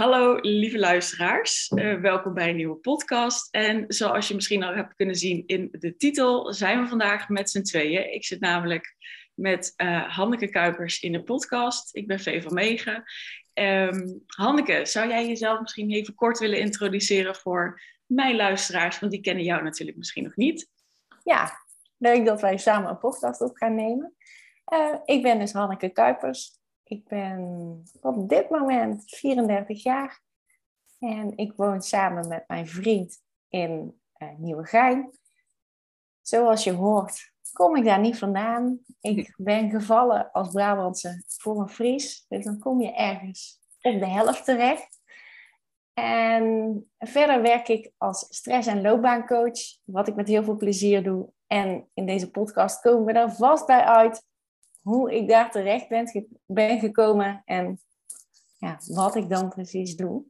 Hallo lieve luisteraars, welkom bij een nieuwe podcast. En zoals je misschien al hebt kunnen zien in de titel, zijn we vandaag met z'n tweeën. Ik zit namelijk met Hanneke Kuipers in de podcast. Ik ben Vea van Meegen. Hanneke, zou jij jezelf misschien even kort willen introduceren voor mijn luisteraars? Want die kennen jou natuurlijk misschien nog niet. Ja, leuk dat wij samen een podcast op gaan nemen. Ik ben dus Hanneke Kuipers. Ik ben op dit moment 34 jaar en ik woon samen met mijn vriend in Nieuwegein. Zoals je hoort, kom ik daar niet vandaan. Ik ben gevallen als Brabantse voor een Fries, dus dan kom je ergens op de helft terecht. En verder werk ik als stress- en loopbaancoach, wat ik met heel veel plezier doe. En in deze podcast komen we daar vast bij uit hoe ik daar terecht ben gekomen en ja, wat ik dan precies doe.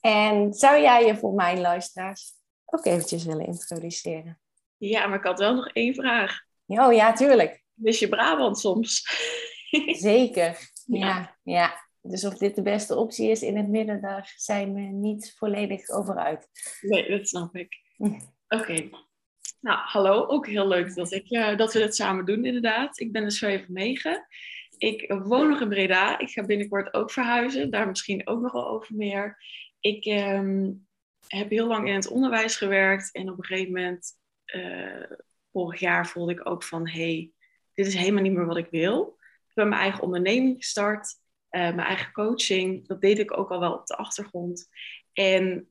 En zou jij je voor mijn luisteraars ook eventjes willen introduceren? Ja, maar ik had wel nog één vraag. Oh ja, tuurlijk. Wist je Brabant soms? Zeker, ja. Dus of dit de beste optie is in het midden, daar zijn we niet volledig over uit. Nee, dat snap ik. Oké. Nou, hallo. Ook heel leuk dat we dit samen doen, inderdaad. Ik ben dus Vea van Meegen. Ik woon nog in Breda. Ik ga binnenkort ook verhuizen. Daar misschien ook nog wel over meer. Ik heb heel lang in het onderwijs gewerkt. En op een gegeven moment, vorig jaar, voelde ik ook van... dit is helemaal niet meer wat ik wil. Ik ben mijn eigen onderneming gestart. Mijn eigen coaching. Dat deed ik ook al wel op de achtergrond. En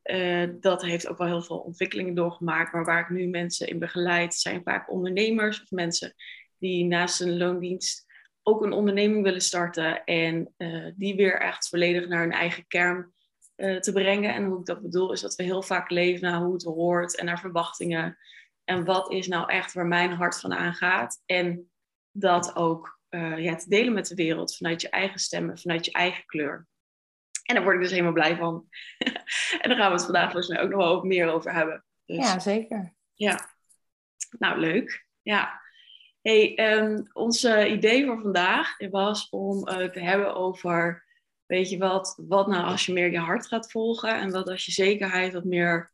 dat heeft ook wel heel veel ontwikkelingen doorgemaakt. Maar waar ik nu mensen in begeleid zijn vaak ondernemers of mensen die naast hun loondienst ook een onderneming willen starten. En die weer echt volledig naar hun eigen kern te brengen. En hoe ik dat bedoel is dat we heel vaak leven naar hoe het hoort en naar verwachtingen. En wat is nou echt waar mijn hart van aangaat. En dat ook te delen met de wereld vanuit je eigen stemmen, vanuit je eigen kleur. En daar word ik dus helemaal blij van. En daar gaan we het vandaag volgens mij ook nog wel meer over hebben. Dus, ja, zeker. Ja. Nou, leuk. Ja. Ons idee voor vandaag was om te hebben over... Weet je wat nou als je meer je hart gaat volgen? En wat als je zekerheid wat meer...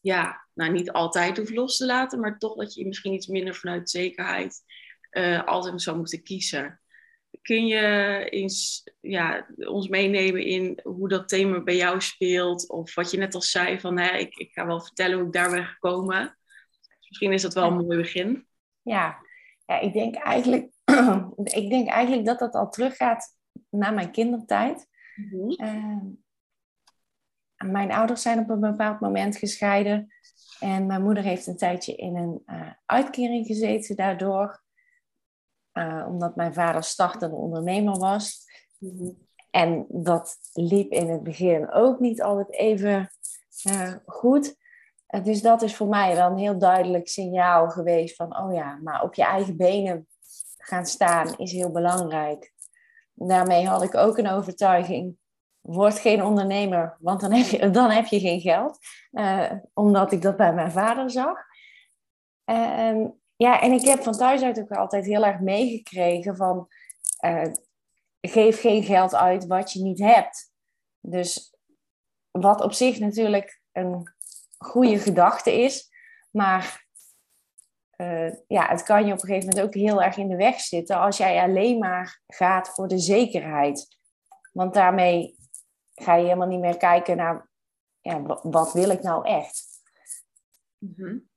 Ja, nou niet altijd hoeft los te laten. Maar toch dat je misschien iets minder vanuit zekerheid... altijd zou moeten kiezen. Kun je eens, ons meenemen in hoe dat thema bij jou speelt? Of wat je net al zei, van ik ga wel vertellen hoe ik daar ben gekomen. Misschien is dat wel een mooi begin. Ja, ik denk eigenlijk dat dat al teruggaat naar mijn kindertijd. Mm-hmm. Mijn ouders zijn op een bepaald moment gescheiden. En mijn moeder heeft een tijdje in een uitkering gezeten daardoor. Omdat mijn vader startende ondernemer was. Mm-hmm. En dat liep in het begin ook niet altijd even goed. Dus dat is voor mij wel een heel duidelijk signaal geweest van... Oh ja, maar op je eigen benen gaan staan is heel belangrijk. Daarmee had ik ook een overtuiging. Word geen ondernemer, want dan heb je geen geld. Omdat ik dat bij mijn vader zag. En ik heb van thuis uit ook altijd heel erg meegekregen van... geef geen geld uit wat je niet hebt. Dus wat op zich natuurlijk een goede gedachte is. Maar het kan je op een gegeven moment ook heel erg in de weg zitten... als jij alleen maar gaat voor de zekerheid. Want daarmee ga je helemaal niet meer kijken naar... wat wil ik nou echt? Mm-hmm.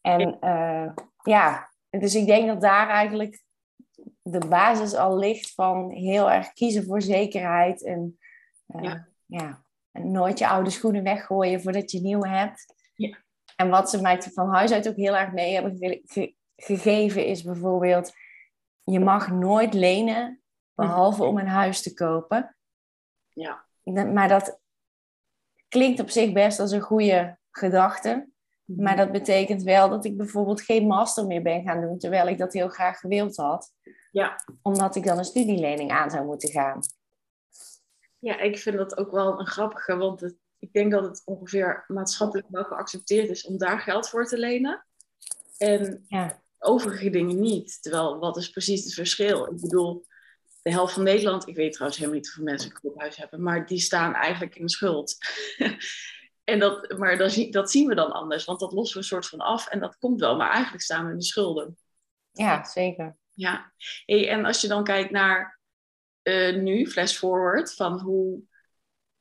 En dus ik denk dat daar eigenlijk de basis al ligt van heel erg kiezen voor zekerheid. En, en nooit je oude schoenen weggooien voordat je nieuwe hebt. Ja. En wat ze mij van huis uit ook heel erg mee hebben gegeven is bijvoorbeeld... Je mag nooit lenen, behalve om een huis te kopen. Ja. Maar dat klinkt op zich best als een goede gedachte... Maar dat betekent wel dat ik bijvoorbeeld geen master meer ben gaan doen... terwijl ik dat heel graag gewild had. Ja. Omdat ik dan een studielening aan zou moeten gaan. Ja, ik vind dat ook wel een grappige... want ik denk dat het ongeveer maatschappelijk wel geaccepteerd is... om daar geld voor te lenen. En overige dingen niet. Terwijl, wat is precies het verschil? Ik bedoel, de helft van Nederland, ik weet trouwens helemaal niet hoeveel mensen een clubhuis hebben, maar die staan eigenlijk in de schuld. En dat zien we dan anders, want dat lossen we een soort van af en dat komt wel, maar eigenlijk staan we in de schulden. Ja, zeker. Ja, hey, en als je dan kijkt naar nu, flash forward, van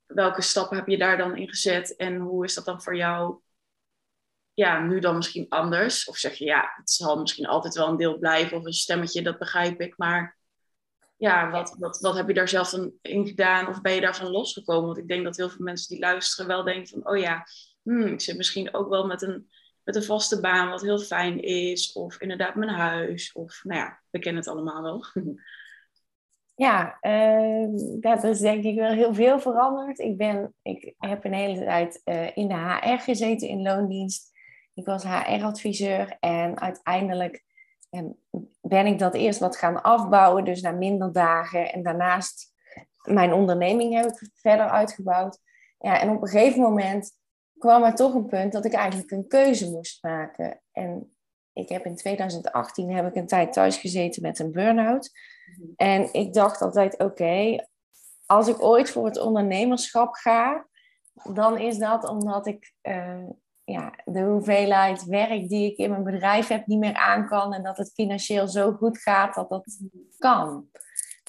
welke stappen heb je daar dan in gezet en hoe is dat dan voor jou? Ja, nu dan misschien anders. Of zeg je, ja, het zal misschien altijd wel een deel blijven of een stemmetje, dat begrijp ik. Maar ja, wat heb je daar zelf in gedaan? Of ben je daarvan losgekomen? Want ik denk dat heel veel mensen die luisteren wel denken van, oh ja, ik zit misschien ook wel met een vaste baan wat heel fijn is. Of inderdaad mijn huis. Of nou ja, we kennen het allemaal wel. Ja, dat is denk ik wel heel veel veranderd. Ik heb een hele tijd in de HR gezeten in loondienst. Ik was HR-adviseur en uiteindelijk ben ik dat eerst wat gaan afbouwen. Dus naar minder dagen en daarnaast mijn onderneming heb ik verder uitgebouwd. Ja, en op een gegeven moment kwam er toch een punt dat ik eigenlijk een keuze moest maken. En ik heb in 2018 een tijd thuis gezeten met een burn-out. En ik dacht altijd, oké, als ik ooit voor het ondernemerschap ga, dan is dat omdat ik... de hoeveelheid werk die ik in mijn bedrijf heb niet meer aan kan en dat het financieel zo goed gaat dat kan.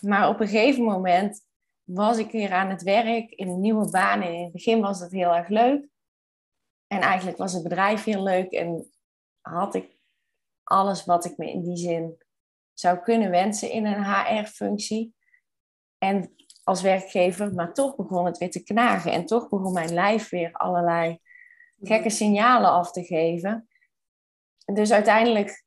Maar op een gegeven moment was ik weer aan het werk in een nieuwe baan en in het begin was dat heel erg leuk. En eigenlijk was het bedrijf heel leuk en had ik alles wat ik me in die zin zou kunnen wensen in een HR-functie. En als werkgever, maar toch begon het weer te knagen en toch begon mijn lijf weer allerlei gekke signalen af te geven. Dus uiteindelijk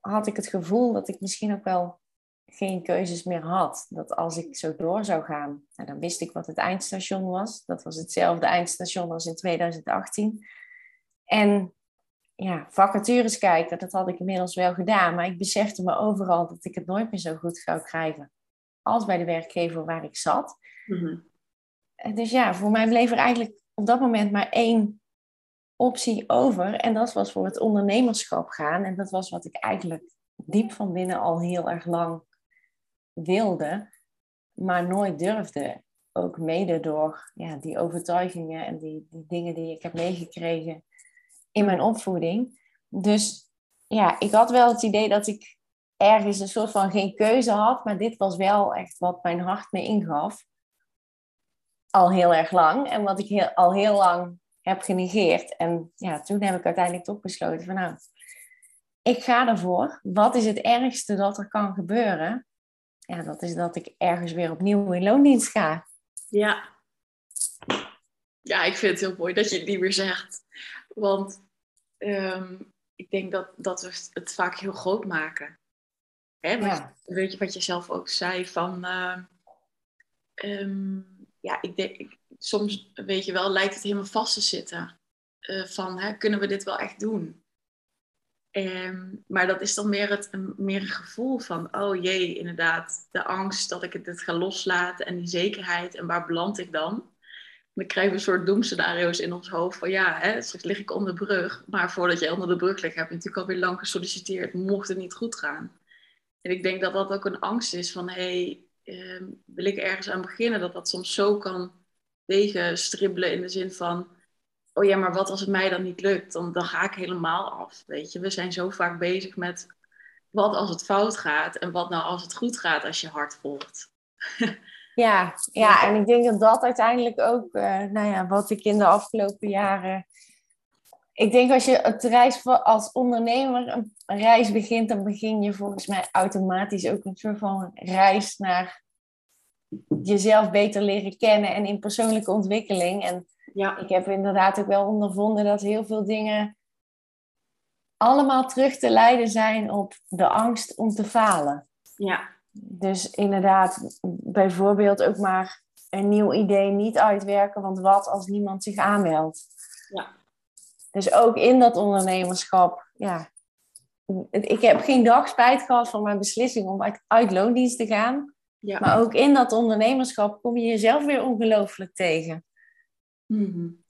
had ik het gevoel dat ik misschien ook wel geen keuzes meer had. Dat als ik zo door zou gaan, dan wist ik wat het eindstation was. Dat was hetzelfde eindstation als in 2018. En vacatures kijken, dat had ik inmiddels wel gedaan. Maar ik besefte me overal dat ik het nooit meer zo goed zou krijgen als bij de werkgever waar ik zat. Mm-hmm. Dus voor mij bleef er eigenlijk op dat moment maar één optie over. En dat was voor het ondernemerschap gaan. En dat was wat ik eigenlijk diep van binnen al heel erg lang wilde. Maar nooit durfde. Ook mede door die overtuigingen en die dingen die ik heb meegekregen in mijn opvoeding. Dus ik had wel het idee dat ik ergens een soort van geen keuze had. Maar dit was wel echt wat mijn hart me ingaf. Al heel erg lang. En wat ik al heel lang heb genegeerd. En toen heb ik uiteindelijk toch besloten van ik ga ervoor. Wat is het ergste dat er kan gebeuren? Ja, dat is dat ik ergens weer opnieuw in loondienst ga. Ja. Ja, ik vind het heel mooi dat je het niet meer zegt. Want ik denk dat we het vaak heel groot maken. Hè? Weet je wat je zelf ook zei van... ik denk, soms weet je wel, lijkt het helemaal vast te zitten. Kunnen we dit wel echt doen? Maar dat is dan meer een gevoel van, oh jee, inderdaad. De angst dat ik dit ga loslaten en die zekerheid. En waar beland ik dan? We krijgen een soort doemscenario's in ons hoofd. Van straks lig ik onder de brug. Maar voordat jij onder de brug ligt, heb je natuurlijk alweer lang gesolliciteerd. Mocht het niet goed gaan. En ik denk dat dat ook een angst is van, hey... wil ik ergens aan beginnen, dat soms zo kan tegenstribbelen in de zin van, oh ja, maar wat als het mij dan niet lukt? Dan ga ik helemaal af, weet je. We zijn zo vaak bezig met wat als het fout gaat en wat nou als het goed gaat als je hart volgt. Ja, en ik denk dat uiteindelijk ook, wat ik in de afgelopen jaren... Ik denk als je het reis als ondernemer een reis begint, dan begin je volgens mij automatisch ook een soort van reis naar jezelf beter leren kennen en in persoonlijke ontwikkeling. En ik heb inderdaad ook wel ondervonden dat heel veel dingen allemaal terug te leiden zijn op de angst om te falen. Ja. Dus inderdaad, bijvoorbeeld ook maar een nieuw idee niet uitwerken, want wat als niemand zich aanmeldt? Ja. Dus ook in dat ondernemerschap, ik heb geen dag spijt gehad van mijn beslissing om uit loondienst te gaan. Ja. Maar ook in dat ondernemerschap kom je jezelf weer ongelooflijk tegen. Mm-hmm.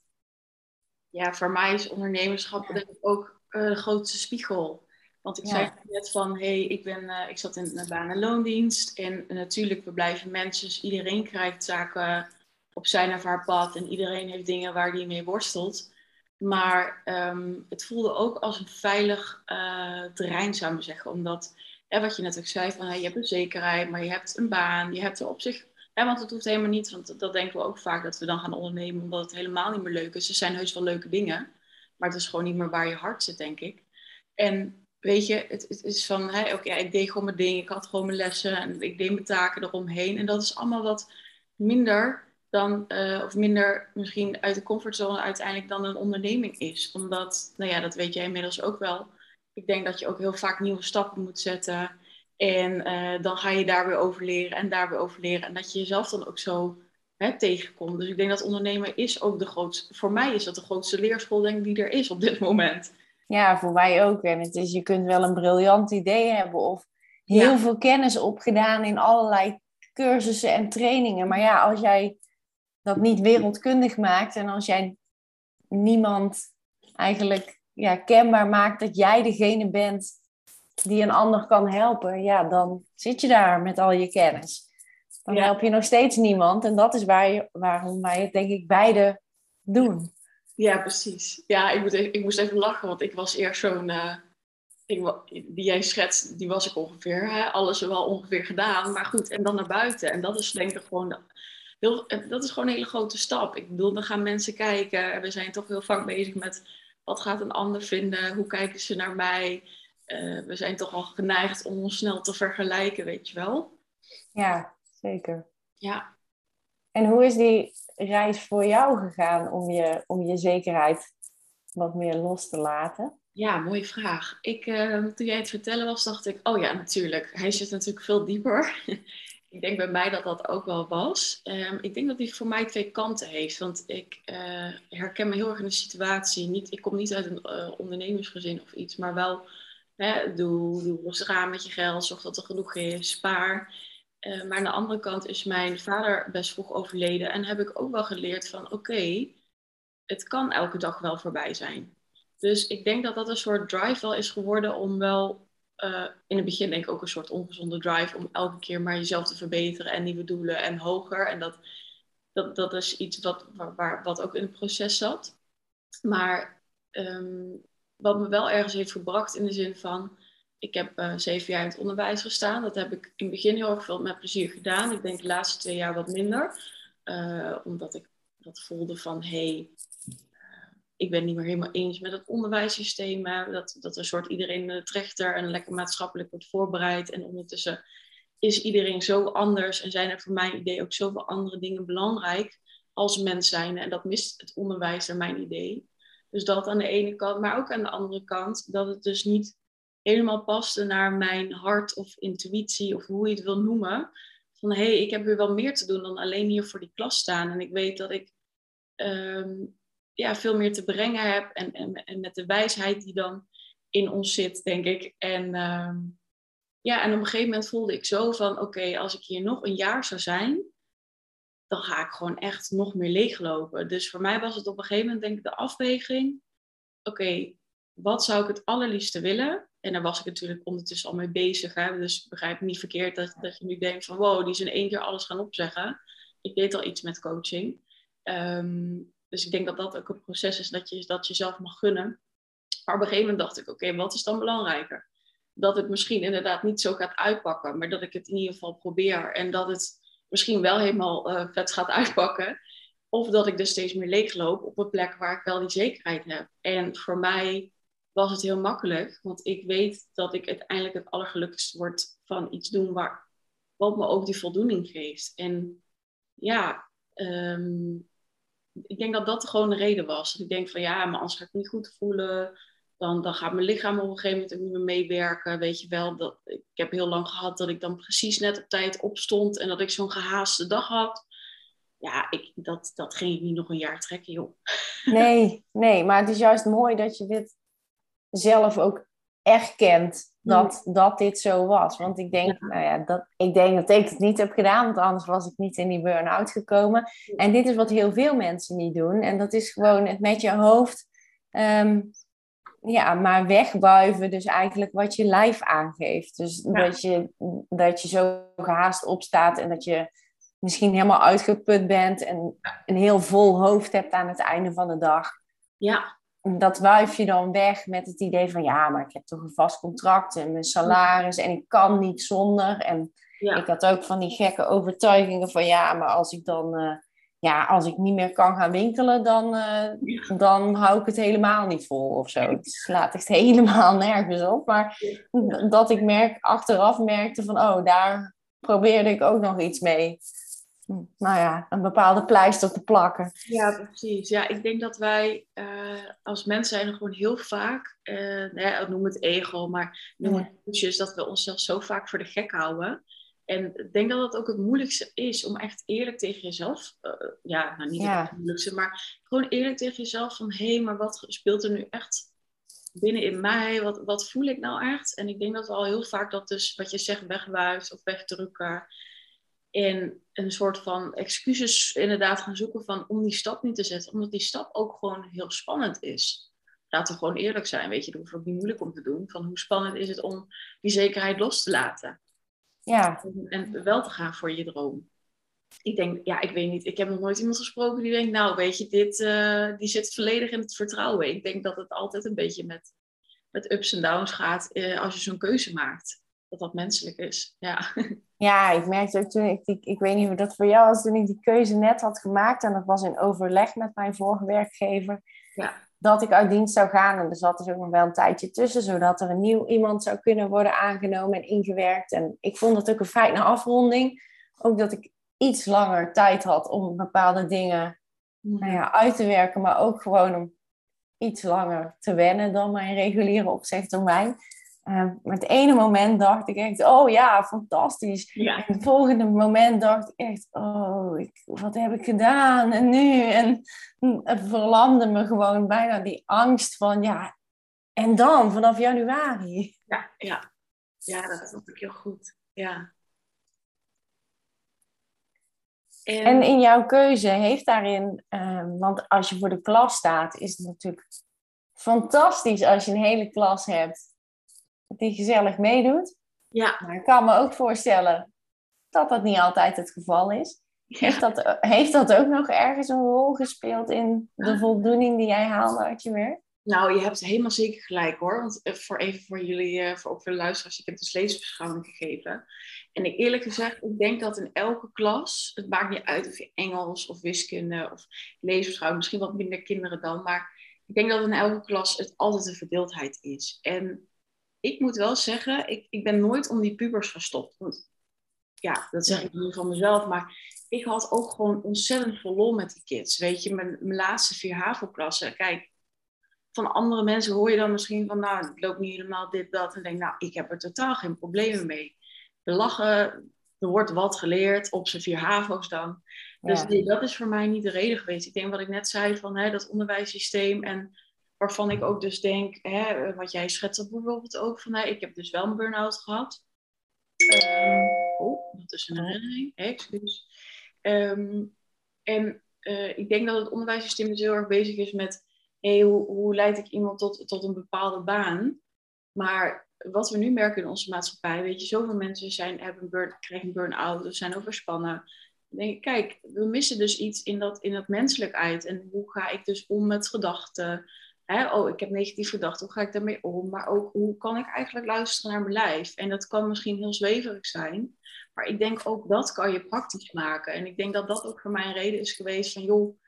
Ja, voor mij is ondernemerschap ook de grootste spiegel. Want ik zei net van, ik zat in de baan- en loondienst. En natuurlijk, we blijven mensen. Dus iedereen krijgt zaken op zijn of haar pad. En iedereen heeft dingen waar die mee worstelt. Maar het voelde ook als een veilig terrein, zou ik zeggen. Omdat, wat je net ook zei, van, je hebt een zekerheid, maar je hebt een baan. Je hebt er op zich... want het hoeft helemaal niet, want dat denken we ook vaak, dat we dan gaan ondernemen omdat het helemaal niet meer leuk is. Er zijn heus wel leuke dingen, maar het is gewoon niet meer waar je hart zit, denk ik. En weet je, het is van, ik deed gewoon mijn ding, ik had gewoon mijn lessen en ik deed mijn taken eromheen. En dat is allemaal wat minder dan, of minder misschien uit de comfortzone uiteindelijk dan een onderneming is. Omdat, dat weet jij inmiddels ook wel. Ik denk dat je ook heel vaak nieuwe stappen moet zetten. En dan ga je daar weer over leren. En dat je jezelf dan ook zo tegenkomt. Dus ik denk dat ondernemen is ook de grootste... Voor mij is dat de grootste leerschool die er is op dit moment. Ja, voor mij ook. En het is, je kunt wel een briljant idee hebben. Of heel veel kennis opgedaan in allerlei cursussen en trainingen. Maar als jij dat niet wereldkundig maakt. En als jij niemand eigenlijk kenbaar maakt dat jij degene bent... die een ander kan helpen, dan zit je daar met al je kennis. Dan help je nog steeds niemand. En dat is waarom wij het, denk ik, beide doen. Ja, precies. Ja, ik moest even lachen, want ik was eerst zo'n... die jij schetst, die was ik ongeveer. Alles wel ongeveer gedaan, maar goed. En dan naar buiten. En dat is denk ik gewoon... dat is gewoon een hele grote stap. Ik bedoel, dan gaan mensen kijken. We zijn toch heel vaak bezig met... wat gaat een ander vinden? Hoe kijken ze naar mij? We zijn toch al geneigd om ons snel te vergelijken, weet je wel? Ja, zeker. Ja. En hoe is die reis voor jou gegaan om je zekerheid wat meer los te laten? Ja, mooie vraag. Toen jij het vertellen was, dacht ik... Oh ja, natuurlijk. Hij zit natuurlijk veel dieper. Ik denk bij mij dat ook wel was. Ik denk dat hij voor mij twee kanten heeft. Want ik herken me heel erg in de situatie. Ik kom niet uit een ondernemersgezin of iets, maar wel... Doe rustig aan met je geld, zorg dat er genoeg is, spaar. Maar aan de andere kant is mijn vader best vroeg overleden. En heb ik ook wel geleerd van, oké, het kan elke dag wel voorbij zijn. Dus ik denk dat een soort drive wel is geworden om wel... in het begin denk ik ook een soort ongezonde drive... om elke keer maar jezelf te verbeteren en nieuwe doelen en hoger. En dat is iets wat ook in het proces zat. Maar... wat me wel ergens heeft gebracht in de zin van... Ik heb 7 jaar in het onderwijs gestaan. Dat heb ik in het begin heel erg veel met plezier gedaan. Ik denk de laatste 2 jaar wat minder. Omdat ik dat voelde van... ik ben niet meer helemaal eens met het onderwijssysteem. Dat een soort iedereen de trechter en lekker maatschappelijk wordt voorbereid. En ondertussen is iedereen zo anders. En zijn er voor mijn idee ook zoveel andere dingen belangrijk als mens zijn. En dat mist het onderwijs naar mijn idee. Dus dat aan de ene kant, maar ook aan de andere kant, dat het dus niet helemaal paste naar mijn hart of intuïtie of hoe je het wil noemen. Van ik heb hier wel meer te doen dan alleen hier voor die klas staan. En ik weet dat ik veel meer te brengen heb en met de wijsheid die dan in ons zit, denk ik. En op een gegeven moment voelde ik zo van, oké, als ik hier nog een jaar zou zijn... dan ga ik gewoon echt nog meer leeglopen. Dus voor mij was het op een gegeven moment denk ik de afweging. Oké, wat zou ik het allerliefste willen? En daar was ik natuurlijk ondertussen al mee bezig. Dus begrijp me niet verkeerd dat je nu denkt van... wow, die zijn in één keer alles gaan opzeggen. Ik deed al iets met coaching. Dus ik denk dat ook een proces is dat je zelf mag gunnen. Maar op een gegeven moment dacht ik, oké, wat is dan belangrijker? Dat het misschien inderdaad niet zo gaat uitpakken... maar dat ik het in ieder geval probeer en dat het... misschien wel helemaal vet gaat uitpakken. Of dat ik dus steeds meer leegloop op een plek waar ik wel die zekerheid heb. En voor mij was het heel makkelijk. Want ik weet dat ik uiteindelijk het allergelukkigst word van iets doen wat me ook die voldoening geeft. En ik denk dat dat gewoon de reden was. Dat ik denk van maar anders ga ik niet goed voelen. Dan gaat mijn lichaam op een gegeven moment ook niet meer meewerken, weet je wel. Ik heb heel lang gehad dat ik dan precies net op tijd opstond en dat ik zo'n gehaaste dag had. Ja, dat ging ik niet nog een jaar trekken, joh. Nee, maar het is juist mooi dat je dit zelf ook erkent, dat dit zo was. Want ik denk, dat ik het niet heb gedaan, want anders was ik niet in die burn-out gekomen. En dit is wat heel veel mensen niet doen. En dat is gewoon het met je hoofd... Ja, maar wegwuiven, dus eigenlijk wat je lijf aangeeft. Dus dat je zo gehaast opstaat en dat je misschien helemaal uitgeput bent en een heel vol hoofd hebt aan het einde van de dag. Ja. Dat wuif je dan weg met het idee van ja, maar ik heb toch een vast contract en mijn salaris en ik kan niet zonder. En ik had ook van die gekke overtuigingen van ja, maar als ik dan... als ik niet meer kan gaan winkelen, dan hou ik het helemaal niet vol of zo. Het slaat echt helemaal nergens op. Maar dat ik achteraf merkte van, oh, daar probeerde ik ook nog iets mee. Nou ja, een bepaalde pleister te plakken. Ja, precies. Ja, ik denk dat wij als mensen zijn er gewoon heel vaak, noem het ego, maar noem het pushes, dat we onszelf zo vaak voor de gek houden. En ik denk dat dat ook het moeilijkste is om echt eerlijk tegen jezelf... het moeilijkste, maar gewoon eerlijk tegen jezelf van... maar wat speelt er nu echt binnen in mij? Wat voel ik nou echt? En ik denk dat we al heel vaak dat dus, wat je zegt, wegwuift of wegdrukken... en een soort van excuses inderdaad gaan zoeken van om die stap niet te zetten. Omdat die stap ook gewoon heel spannend is. Laten we gewoon eerlijk zijn, weet je. Dat hoeft ook niet moeilijk om te doen. Van hoe spannend is het om die zekerheid los te laten? Ja. En wel te gaan voor je droom. Ik denk, ik weet niet. Ik heb nog nooit iemand gesproken die denkt... nou, weet je, die zit volledig in het vertrouwen. Ik denk dat het altijd een beetje met ups en downs gaat... als je zo'n keuze maakt. Dat menselijk is. Ja, ik merkte ook toen... Ik weet niet hoe dat voor jou was... toen ik die keuze net had gemaakt... en dat was in overleg met mijn vorige werkgever... dat ik uit dienst zou gaan. En er zat dus ook nog wel een tijdje tussen... zodat er een nieuw iemand zou kunnen worden aangenomen en ingewerkt. En ik vond dat ook een fijne afronding. Ook dat ik iets langer tijd had om bepaalde dingen uit te werken... maar ook gewoon om iets langer te wennen dan mijn reguliere opzegtermijn. Maar het ene moment dacht ik echt... oh ja, fantastisch. Ja. En het volgende moment dacht ik echt... oh, wat heb ik gedaan? En nu? En het verlamde me gewoon bijna die angst van... ja, en dan? Vanaf januari. Ja, dat vond ik heel goed. Ja. En in jouw keuze heeft daarin... want als je voor de klas staat... is het natuurlijk fantastisch als je een hele klas hebt... die gezellig meedoet. Ja. Maar ik kan me ook voorstellen dat dat niet altijd het geval is. Ja. Heeft dat ook nog ergens een rol gespeeld in de voldoening die jij haalde uit je werk? Nou, je hebt helemaal zeker gelijk hoor. Want voor de luisteraars, ik heb dus leesbeschouwing gegeven. En eerlijk gezegd, ik denk dat in elke klas, het maakt niet uit of je Engels of wiskunde of leesbeschouwing, misschien wat minder kinderen dan, maar ik denk dat in elke klas het altijd een verdeeldheid is. En ik moet wel zeggen, ik ben nooit om die pubers gestopt. Want, dat zeg ik nu van mezelf. Maar ik had ook gewoon ontzettend veel lol met die kids. Weet je, mijn laatste 4 HAVO-klassen. Kijk, van andere mensen hoor je dan misschien van... nou, het loopt niet helemaal dit, dat. En denk, nou, ik heb er totaal geen problemen mee. We lachen, er wordt wat geleerd op z'n 4 HAVO's dan. Dus dat is voor mij niet de reden geweest. Ik denk wat ik net zei van dat onderwijssysteem en... waarvan ik ook dus denk, wat jij schetst bijvoorbeeld ook van, ik heb dus wel een burn-out gehad. Dat is een herinnering. Excuus. Ik denk dat het onderwijssysteem dus heel erg bezig is met, hoe leid ik iemand tot een bepaalde baan? Maar wat we nu merken in onze maatschappij, weet je, zoveel mensen krijgen een burn-out, of zijn overspannen. Dan denk ik, kijk, we missen dus iets in dat menselijk uit. En hoe ga ik dus om met gedachten? Ik heb negatieve gedachten, hoe ga ik daarmee om? Maar ook, hoe kan ik eigenlijk luisteren naar mijn lijf? En dat kan misschien heel zweverig zijn. Maar ik denk ook, dat kan je praktisch maken. En ik denk dat dat ook voor mij een reden is geweest van... joh,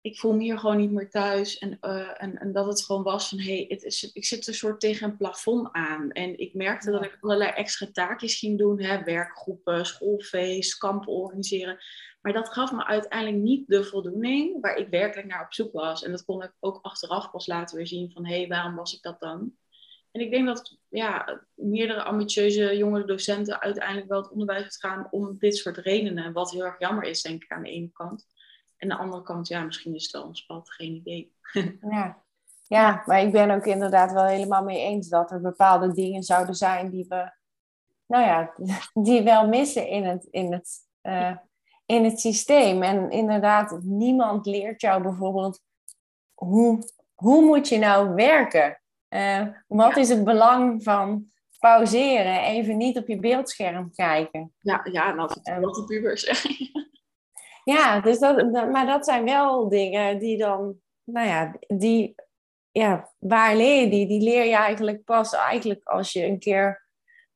ik voel me hier gewoon niet meer thuis. En dat het gewoon was van... ik zit een soort tegen een plafond aan. En ik merkte dat ik allerlei extra taakjes ging doen. Werkgroepen, schoolfeest, kampen organiseren. Maar dat gaf me uiteindelijk niet de voldoening... waar ik werkelijk naar op zoek was. En dat kon ik ook achteraf pas later weer zien van... waarom was ik dat dan? En ik denk dat meerdere ambitieuze jongere docenten... uiteindelijk wel het onderwijs uit gaan om dit soort redenen. Wat heel erg jammer is, denk ik, aan de ene kant... En aan de andere kant, misschien is het wel ons pad, geen idee. Ja, maar ik ben ook inderdaad wel helemaal mee eens... dat er bepaalde dingen zouden zijn die we... die wel missen in het systeem. En inderdaad, niemand leert jou bijvoorbeeld... hoe hoe moet je nou werken? Wat is het belang van pauzeren, even niet op je beeldscherm kijken? Ja, dat is wat de pubers zeggen. Ja, dus maar dat zijn wel dingen die dan, waar leer je die? Die leer je eigenlijk pas als je een keer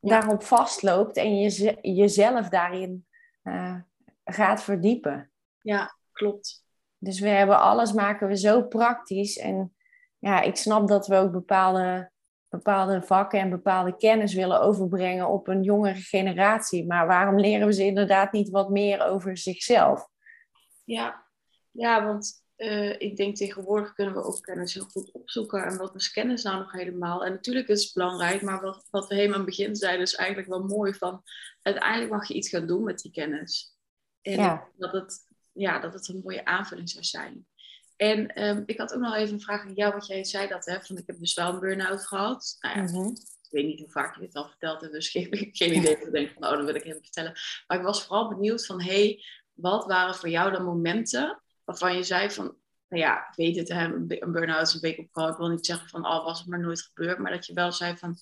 daarop vastloopt en jezelf daarin gaat verdiepen. Ja, klopt. Dus we hebben alles, maken we zo praktisch. En ja, ik snap dat we ook bepaalde vakken en bepaalde kennis willen overbrengen op een jongere generatie. Maar waarom leren we ze inderdaad niet wat meer over zichzelf? Ja, want ik denk tegenwoordig kunnen we ook kennis heel goed opzoeken. En wat is kennis nou nog helemaal? En natuurlijk is het belangrijk, maar wat we helemaal aan het begin zeiden is eigenlijk wel mooi. Van uiteindelijk mag je iets gaan doen met die kennis. En dat het een mooie aanvulling zou zijn. En ik had ook nog even een vraag aan jou, want jij zei dat, hè, van ik heb dus wel een burn-out gehad. Ik weet niet hoe vaak je dit al verteld hebt, dus geen idee. Ik denk van, dat wil ik even vertellen. Maar ik was vooral benieuwd van, wat waren voor jou dan momenten waarvan je zei van, ik weet het, hè, een burn-out is een week op call. Ik wil niet zeggen van, was het maar nooit gebeurd. Maar dat je wel zei van,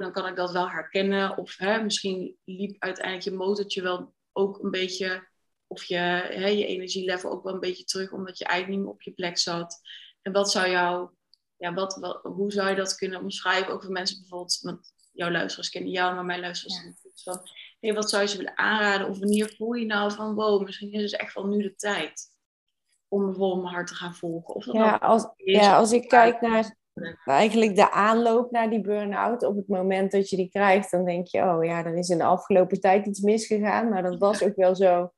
dan kan ik dat wel herkennen. Of misschien liep uiteindelijk je motortje wel ook een beetje... Of je energielevel ook wel een beetje terug, omdat je eigenlijk niet meer op je plek zat. En wat zou hoe zou je dat kunnen omschrijven? Ook voor mensen bijvoorbeeld, want jouw luisteraars kennen jou, maar mijn luisteraars van, wat zou je ze willen aanraden? Of wanneer voel je nou van, misschien is het echt wel nu de tijd om bijvoorbeeld mijn hart te gaan volgen? Of dat als ik kijk naar eigenlijk de aanloop naar die burn-out, op het moment dat je die krijgt, dan denk je, er is in de afgelopen tijd iets misgegaan, maar dat was ook wel zo.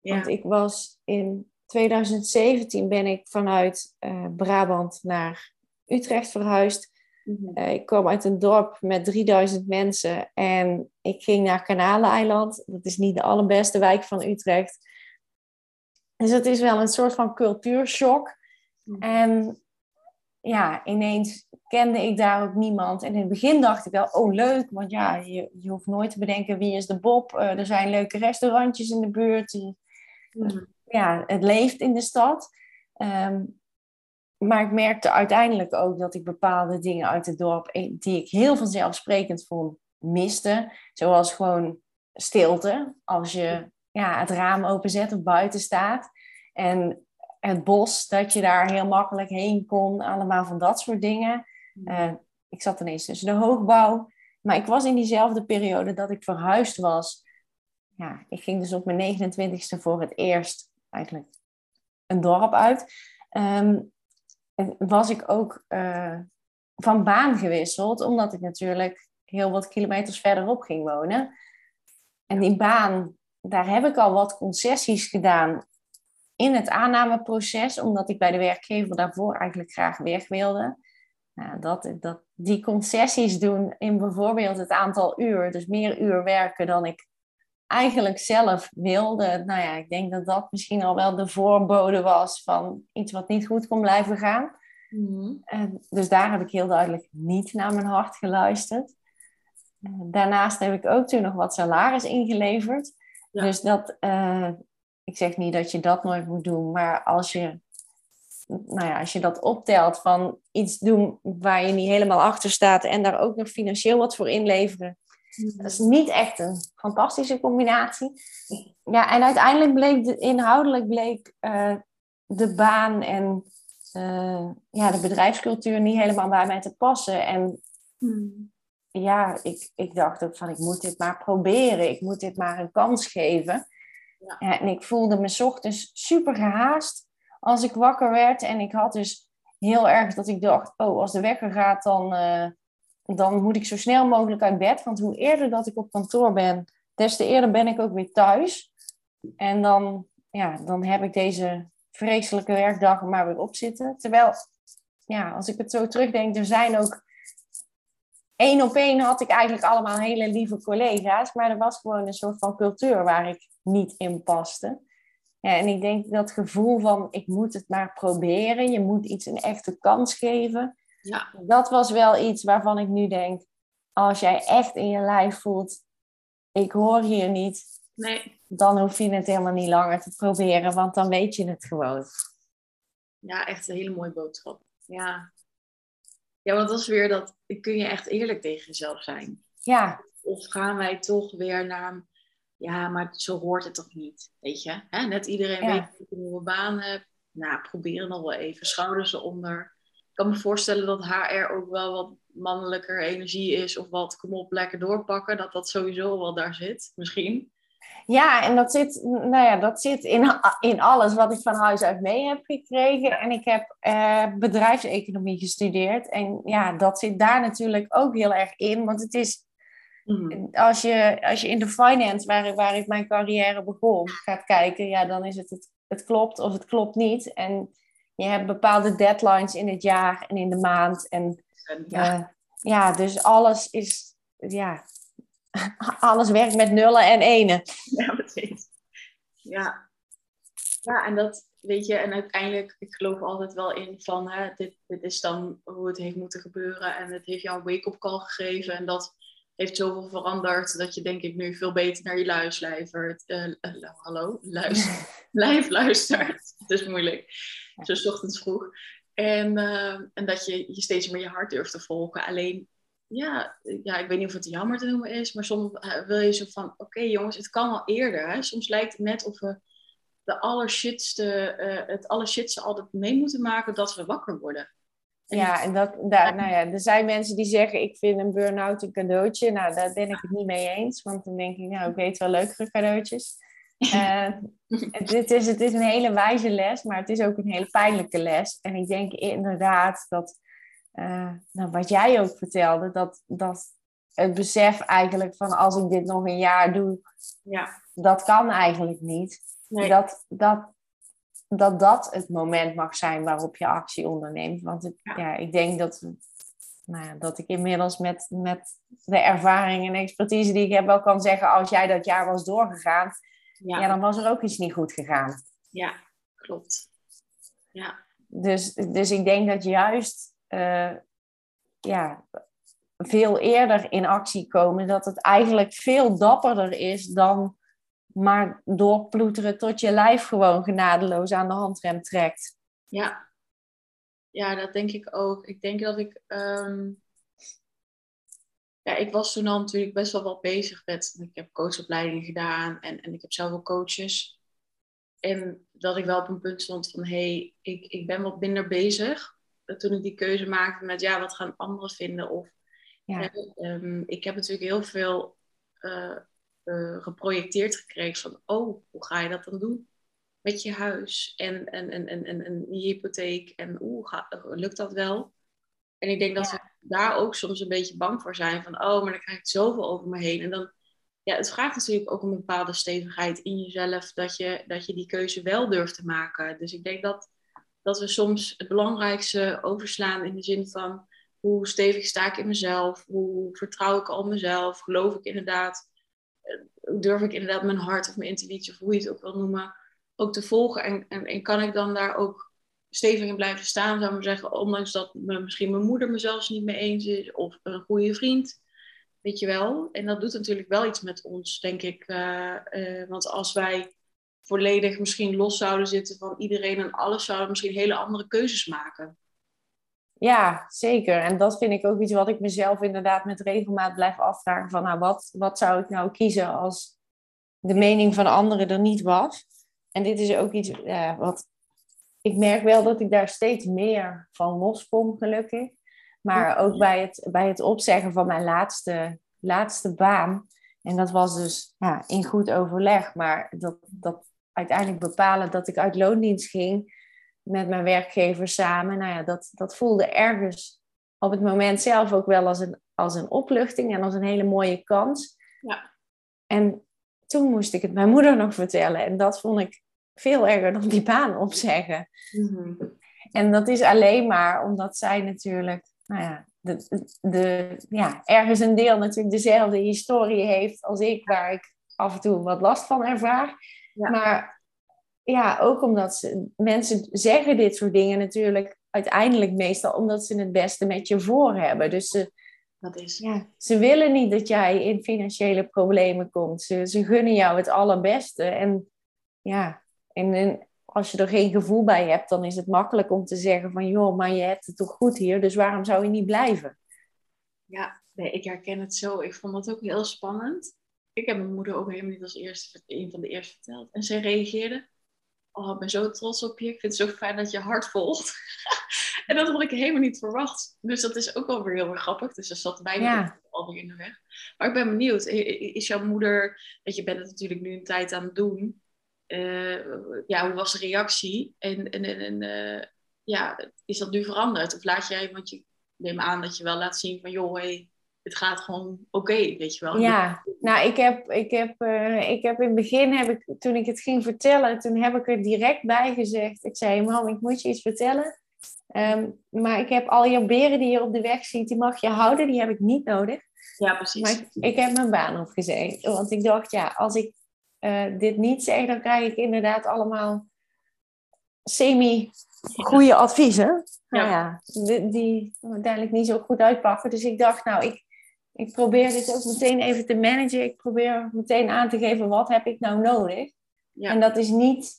Want ik was in 2017 ben ik vanuit Brabant naar Utrecht verhuisd. Mm-hmm. Ik kwam uit een dorp met 3000 mensen en ik ging naar Kanaleneiland. Dat is niet de allerbeste wijk van Utrecht. Dus dat is wel een soort van cultuurshock. Mm-hmm. En ineens kende ik daar ook niemand. En in het begin dacht ik wel, leuk. Want je hoeft nooit te bedenken wie is de Bob. Er zijn leuke restaurantjes in de buurt. Het leeft in de stad. Maar ik merkte uiteindelijk ook dat ik bepaalde dingen uit het dorp... die ik heel vanzelfsprekend vond, miste. Zoals gewoon stilte. Als je het raam openzet of buiten staat. En het bos, dat je daar heel makkelijk heen kon. Allemaal van dat soort dingen. Ik zat ineens tussen de hoogbouw. Maar ik was in diezelfde periode dat ik verhuisd was. Ja, ik ging dus op mijn 29e voor het eerst eigenlijk een dorp uit. Was ik ook van baan gewisseld. Omdat ik natuurlijk heel wat kilometers verderop ging wonen. En die baan, daar heb ik al wat concessies gedaan... in het aannameproces, omdat ik bij de werkgever daarvoor eigenlijk graag weg wilde. Nou, dat die concessies doen in bijvoorbeeld het aantal uur, dus meer uur werken dan ik eigenlijk zelf wilde. Ik denk dat misschien al wel de voorbode was van iets wat niet goed kon blijven gaan. Mm-hmm. Dus daar heb ik heel duidelijk niet naar mijn hart geluisterd. Daarnaast heb ik ook toen nog wat salaris ingeleverd. Ja. Dus dat... ik zeg niet dat je dat nooit moet doen, maar als je dat optelt van iets doen waar je niet helemaal achter staat en daar ook nog financieel wat voor inleveren, dat is niet echt een fantastische combinatie. Ja, en uiteindelijk bleek de baan en de bedrijfscultuur niet helemaal bij mij te passen. En ik dacht ook van, ik moet dit maar proberen, ik moet dit maar een kans geven. Ja, en ik voelde me 's ochtends super gehaast als ik wakker werd. En ik had dus heel erg dat ik dacht, als de wekker gaat, dan moet ik zo snel mogelijk uit bed. Want hoe eerder dat ik op kantoor ben, des te eerder ben ik ook weer thuis. En dan heb ik deze vreselijke werkdag maar weer op zitten. Terwijl, als ik het zo terugdenk, er zijn ook... 1 op 1 had ik eigenlijk allemaal hele lieve collega's. Maar er was gewoon een soort van cultuur waar ik niet in paste. Ja, en ik denk dat gevoel van, ik moet het maar proberen. Je moet iets een echte kans geven. Ja. Dat was wel iets waarvan ik nu denk, als jij echt in je lijf voelt, ik hoor hier niet. Nee. Dan hoef je het helemaal niet langer te proberen. Want dan weet je het gewoon. Ja, echt een hele mooie boodschap. Ja. Ja, want dat is weer dat... Kun je echt eerlijk tegen jezelf zijn? Ja. Of gaan wij toch weer naar... Ja, maar zo hoort het toch niet? Weet je? Hè? Net iedereen weet dat ik een nieuwe baan heb. Nou, proberen nog wel even. Schouders eronder. Ik kan me voorstellen dat HR ook wel wat mannelijker energie is. Of wat, kom op, lekker doorpakken. Dat dat sowieso wel daar zit. Misschien. Ja, en dat zit, nou ja, dat zit in alles wat ik van huis uit mee heb gekregen. En ik heb bedrijfseconomie gestudeerd. En ja, dat zit daar natuurlijk ook heel erg in. Want het is, als je in de finance, waar ik mijn carrière begon, gaat kijken. Ja, dan is het klopt of het klopt niet. En je hebt bepaalde deadlines in het jaar en in de maand. En ja, dus alles is... Ja, alles werkt met nullen en enen. Ja, precies. Ja. Ja, en dat weet je, en uiteindelijk, ik geloof altijd wel in van hè, dit is dan hoe het heeft moeten gebeuren en het heeft jou een wake-up call gegeven en dat heeft zoveel veranderd dat je denk ik nu veel beter naar je luistert. Het is moeilijk. Ja. Zo ochtends vroeg. En dat je steeds meer je hart durft te volgen. Alleen Ja, ik weet niet of het jammer te noemen is, maar soms wil je zo van, oké, jongens, het kan al eerder. Hè? Soms lijkt het net of we het allershitste altijd mee moeten maken dat we wakker worden. En ja, en er zijn mensen die zeggen, ik vind een burn-out een cadeautje. Nou, daar ben ik het niet mee eens, want dan denk ik, nou, ik weet wel leukere cadeautjes. Het is een hele wijze les, maar het is ook een hele pijnlijke les. En ik denk inderdaad dat... wat jij ook vertelde, dat het besef eigenlijk van als ik dit nog een jaar doe, dat kan eigenlijk niet. Nee. Dat het moment mag zijn waarop je actie onderneemt. Want ik denk dat ik inmiddels met de ervaring en expertise die ik heb wel kan zeggen, als jij dat jaar was doorgegaan, ja dan was er ook iets niet goed gegaan. Ja, klopt. Ja. Dus ik denk dat juist... veel eerder in actie komen, dat het eigenlijk veel dapperder is dan maar doorploeteren tot je lijf gewoon genadeloos aan de handrem trekt. Ja, ja, dat denk ik ook. Ik denk dat ik... ik was toen al natuurlijk best wel wat bezig met... Ik heb coachopleidingen gedaan en ik heb zelf ook coaches. En dat ik wel op een punt stond van... Hey, ik ben wat minder bezig. Toen ik die keuze maakte met wat gaan anderen vinden. Of ik heb natuurlijk heel veel geprojecteerd gekregen van hoe ga je dat dan doen? Met je huis en je hypotheek en lukt dat wel? En ik denk dat we daar ook soms een beetje bang voor zijn van maar dan krijg ik zoveel over me heen. En dan het vraagt natuurlijk ook om een bepaalde stevigheid in jezelf dat je die keuze wel durft te maken. Dus ik denk dat we soms het belangrijkste overslaan in de zin van... hoe stevig sta ik in mezelf? Hoe vertrouw ik al mezelf? Geloof ik inderdaad? Durf ik inderdaad mijn hart of mijn intuïtie... of hoe je het ook wil noemen, ook te volgen? En kan ik dan daar ook stevig in blijven staan, zou ik maar zeggen... ondanks dat misschien mijn moeder me zelfs niet mee eens is... of een goede vriend, weet je wel? En dat doet natuurlijk wel iets met ons, denk ik. Want als wij... volledig misschien los zouden zitten van iedereen en alles, zouden misschien hele andere keuzes maken. Ja, zeker. En dat vind ik ook iets wat ik mezelf inderdaad met regelmaat blijf afvragen. Van wat zou ik nou kiezen als de mening van anderen er niet was? En dit is ook iets wat... Ik merk wel dat ik daar steeds meer van loskom, gelukkig. Maar ook bij het opzeggen van mijn laatste baan. En dat was dus in goed overleg. Maar dat uiteindelijk bepalen dat ik uit loondienst ging met mijn werkgever samen. Nou ja, dat voelde ergens op het moment zelf ook wel als een opluchting en als een hele mooie kans. Ja. En toen moest ik het mijn moeder nog vertellen. En dat vond ik veel erger dan die baan opzeggen. Mm-hmm. En dat is alleen maar omdat zij natuurlijk... Nou ja, ergens een deel natuurlijk dezelfde historie heeft als ik, waar ik af en toe wat last van ervaar. Ja. Maar ja, ook omdat mensen zeggen dit soort dingen natuurlijk uiteindelijk meestal omdat ze het beste met je voor hebben. Dus ze willen niet dat jij in financiële problemen komt. Ze gunnen jou het allerbeste. En ja, en als je er geen gevoel bij hebt, dan is het makkelijk om te zeggen van... joh, maar je hebt het toch goed hier, dus waarom zou je niet blijven? Ja, nee, ik herken het zo. Ik vond dat ook heel spannend. Ik heb mijn moeder ook helemaal niet als eerste, een van de eerste verteld. En zij reageerde... oh, ik ben zo trots op je. Ik vind het zo fijn dat je hart volgt. En dat had ik helemaal niet verwacht. Dus dat is ook alweer heel erg grappig. Dus dat zat mij alweer in de weg. Maar ik ben benieuwd. Is jouw moeder... je bent het natuurlijk nu een tijd aan het doen... hoe was de reactie? En is dat nu veranderd? Of laat jij, want je neemt aan dat je wel laat zien van... joh, hey, het gaat gewoon oké, weet je wel. Ja, nou, ik heb in het begin, toen ik het ging vertellen... toen heb ik er direct bij gezegd. Ik zei, mam, ik moet je iets vertellen. Maar ik heb al je beren die je op de weg ziet... die mag je houden, die heb ik niet nodig. Ja, precies. Maar ik heb mijn baan opgezegd. Want ik dacht, als ik... dit niet zeg, dan krijg ik inderdaad allemaal semi-goede adviezen. Ja. Die uiteindelijk niet zo goed uitpakken. Dus ik dacht, ik probeer dit ook meteen even te managen. Ik probeer meteen aan te geven, wat heb ik nou nodig? Ja. En dat is niet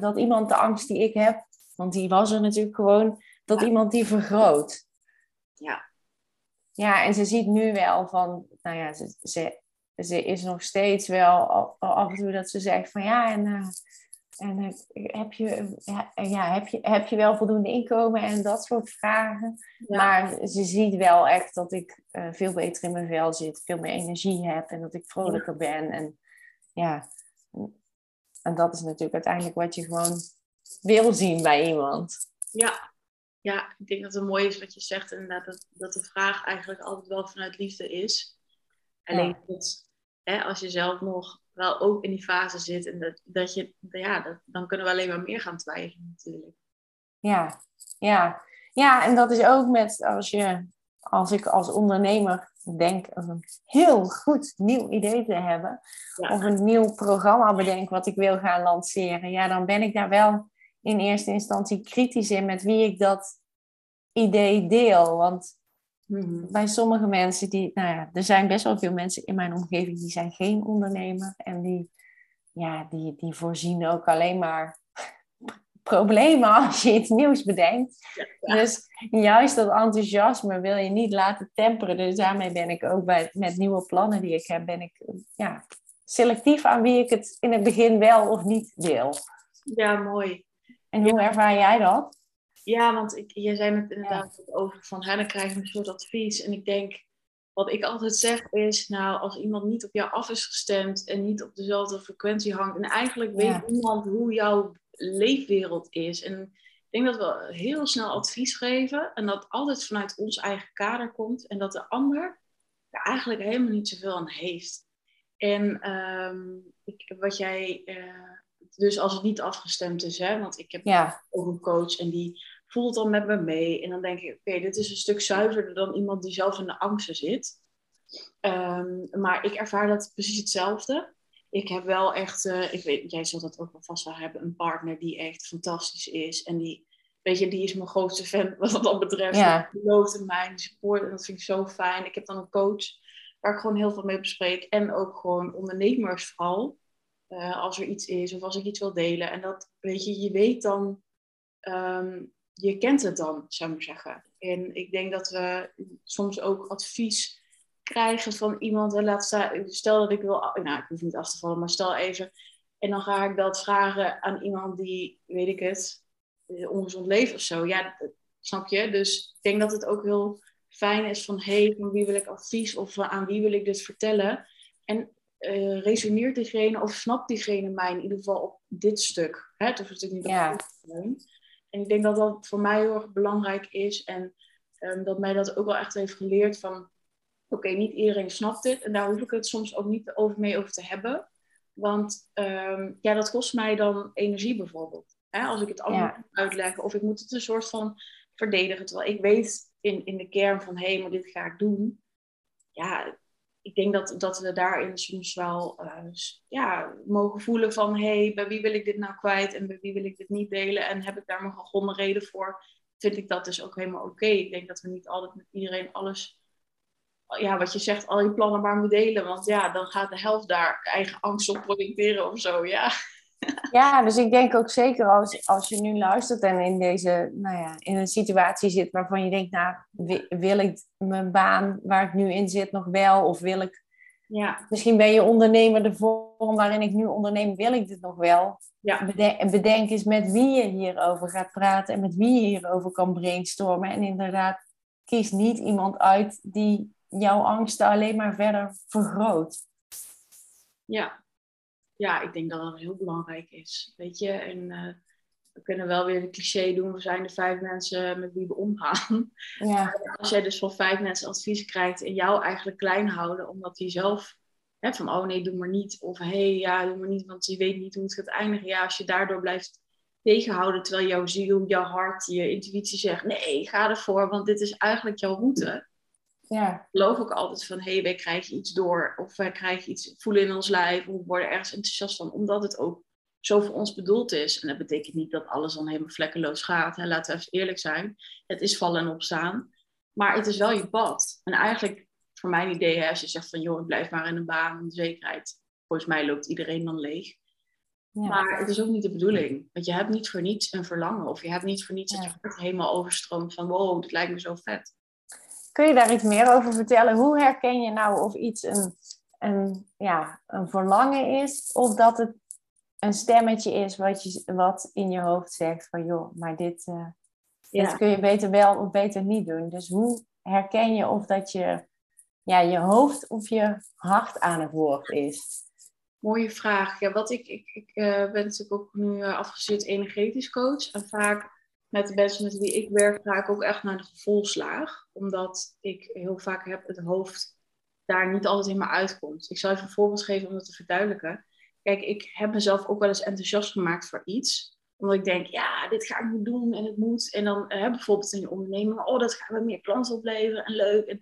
dat iemand de angst die ik heb, want die was er natuurlijk gewoon, dat iemand die vergroot. Ja. Ja, en ze ziet nu wel van, ze is nog steeds wel af en toe dat ze zegt van heb je wel voldoende inkomen en dat soort vragen. Ja. Maar ze ziet wel echt dat ik veel beter in mijn vel zit, veel meer energie heb en dat ik vrolijker ben. En dat is natuurlijk uiteindelijk wat je gewoon wil zien bij iemand. Ja, ik denk dat het mooi is wat je zegt inderdaad, dat de vraag eigenlijk altijd wel vanuit liefde is. Alleen dat, als je zelf nog wel ook in die fase zit... en dan kunnen we alleen maar meer gaan twijfelen natuurlijk. Ja, en dat is ook met... Als ik als ondernemer denk een heel goed nieuw idee te hebben... of een nieuw programma bedenk wat ik wil gaan lanceren... dan ben ik daar wel in eerste instantie kritisch in... met wie ik dat idee deel, want... bij sommige mensen die... er zijn best wel veel mensen in mijn omgeving... die zijn geen ondernemer. En die voorzien ook alleen maar... problemen als je iets nieuws bedenkt. Ja. Dus juist dat enthousiasme wil je niet laten temperen. Dus daarmee ben ik ook met nieuwe plannen die ik heb... ben ik selectief aan wie ik het in het begin wel of niet deel. Ja, mooi. En hoe ervaar jij dat? Ja, want jij zei het inderdaad over van... dan krijg je een soort advies. En ik denk, wat ik altijd zeg is... als iemand niet op jou af is gestemd... en niet op dezelfde frequentie hangt... en eigenlijk weet niemand hoe jouw leefwereld is. En ik denk dat we heel snel advies geven... en dat altijd vanuit ons eigen kader komt... en dat de ander daar eigenlijk helemaal niet zoveel aan heeft. En wat jij... dus als het niet afgestemd is, want ik heb ook een coach... en die... voelt dan met me mee. En dan denk ik, oké, dit is een stuk zuiverder dan iemand die zelf in de angsten zit. Maar ik ervaar dat precies hetzelfde. Ik heb wel echt, jij zult dat ook wel vast wel hebben, een partner die echt fantastisch is. En die is mijn grootste fan wat dat betreft. Die gelooft in mij, die support, en dat vind ik zo fijn. Ik heb dan een coach waar ik gewoon heel veel mee bespreek. En ook gewoon ondernemers vooral. Als er iets is of als ik iets wil delen. En dat, je weet dan... je kent het dan, zou ik zeggen. En ik denk dat we soms ook advies krijgen van iemand. Stel dat ik wil... ik hoef niet af te vallen, maar stel even... En dan ga ik dat vragen aan iemand die, weet ik het... ongezond leeft of zo. Ja, dat, snap je? Dus ik denk dat het ook heel fijn is van... van wie wil ik advies? Of aan wie wil ik dit vertellen? En resoneert diegene of snapt diegene mij in ieder geval op dit stuk? Het hoeft natuurlijk niet op te zijn. En ik denk dat dat voor mij heel erg belangrijk is. En dat mij dat ook wel echt heeft geleerd van... oké, niet iedereen snapt dit. En daar hoef ik het soms ook niet over te hebben. Want dat kost mij dan energie bijvoorbeeld. Als ik het allemaal moet uitleggen. Of ik moet het een soort van verdedigen. Terwijl ik weet in de kern van... maar dit ga ik doen. Ja, ik denk dat we daarin soms wel mogen voelen van... bij wie wil ik dit nou kwijt en bij wie wil ik dit niet delen? En heb ik daar mijn gegronde reden voor? Vind ik dat dus ook helemaal oké. Ik denk dat we niet altijd met iedereen alles... wat je zegt, al je plannen maar moet delen. Want dan gaat de helft daar eigen angst op projecteren of zo, Ja, dus ik denk ook zeker als je nu luistert en in deze, nou ja, in een situatie zit waarvan je denkt, nou, wil ik mijn baan waar ik nu in zit nog wel? Of wil ik, ja. Misschien ben je ondernemer, de vorm waarin ik nu onderneem, wil ik dit nog wel? Ja. Bedenk eens met wie je hierover gaat praten en met wie je hierover kan brainstormen. En inderdaad, kies niet iemand uit die jouw angsten alleen maar verder vergroot. Ja. Ja, ik denk dat dat heel belangrijk is, weet je. En we kunnen wel weer de cliché doen, we zijn de 5 mensen met wie we omgaan. Ja. Als jij dus van 5 mensen advies krijgt en jou eigenlijk klein houden, omdat die zelf, hè, van oh nee, doe maar niet. Of hey, ja, doe maar niet, want je weet niet hoe het gaat eindigen. Ja, als je daardoor blijft tegenhouden, terwijl jouw ziel, jouw hart, je intuïtie zegt, nee, ga ervoor, want dit is eigenlijk jouw route. Ja. Ik geloof ook altijd van, hé, wij krijgen iets door. Of wij krijgen iets voelen in ons lijf. Of we worden ergens enthousiast van. Omdat het ook zo voor ons bedoeld is. En dat betekent niet dat alles dan helemaal vlekkeloos gaat. Hè? Laten we even eerlijk zijn. Het is vallen en opstaan. Maar het is wel je pad. En eigenlijk, voor mijn idee, hè, als je zegt van, joh, ik blijf maar in een baan. In de zekerheid. Volgens mij loopt iedereen dan leeg. Ja. Maar het is ook niet de bedoeling. Want je hebt niet voor niets een verlangen. Of je hebt niet voor niets dat je hart helemaal overstroomt van, wow, dit lijkt me zo vet. Kun je daar iets meer over vertellen? Hoe herken je nou of iets een verlangen is? Of dat het een stemmetje is wat in je hoofd zegt van, joh, maar dit kun je beter wel of beter niet doen. Dus hoe herken je of dat je hoofd of je hart aan het woord is? Mooie vraag. Ja, wat ik ben natuurlijk ook nu afgestudeerd energetisch coach. En vaak... met de mensen met wie ik werk ga ik ook echt naar de gevoelslaag. Omdat ik heel vaak heb het hoofd daar niet altijd helemaal uitkomt. Ik zal even een voorbeeld geven om dat te verduidelijken. Kijk, ik heb mezelf ook wel eens enthousiast gemaakt voor iets. Omdat ik denk, ja, dit ga ik nu doen en het moet. En dan bijvoorbeeld in je onderneming, oh, dat gaan we meer klanten opleveren en leuk.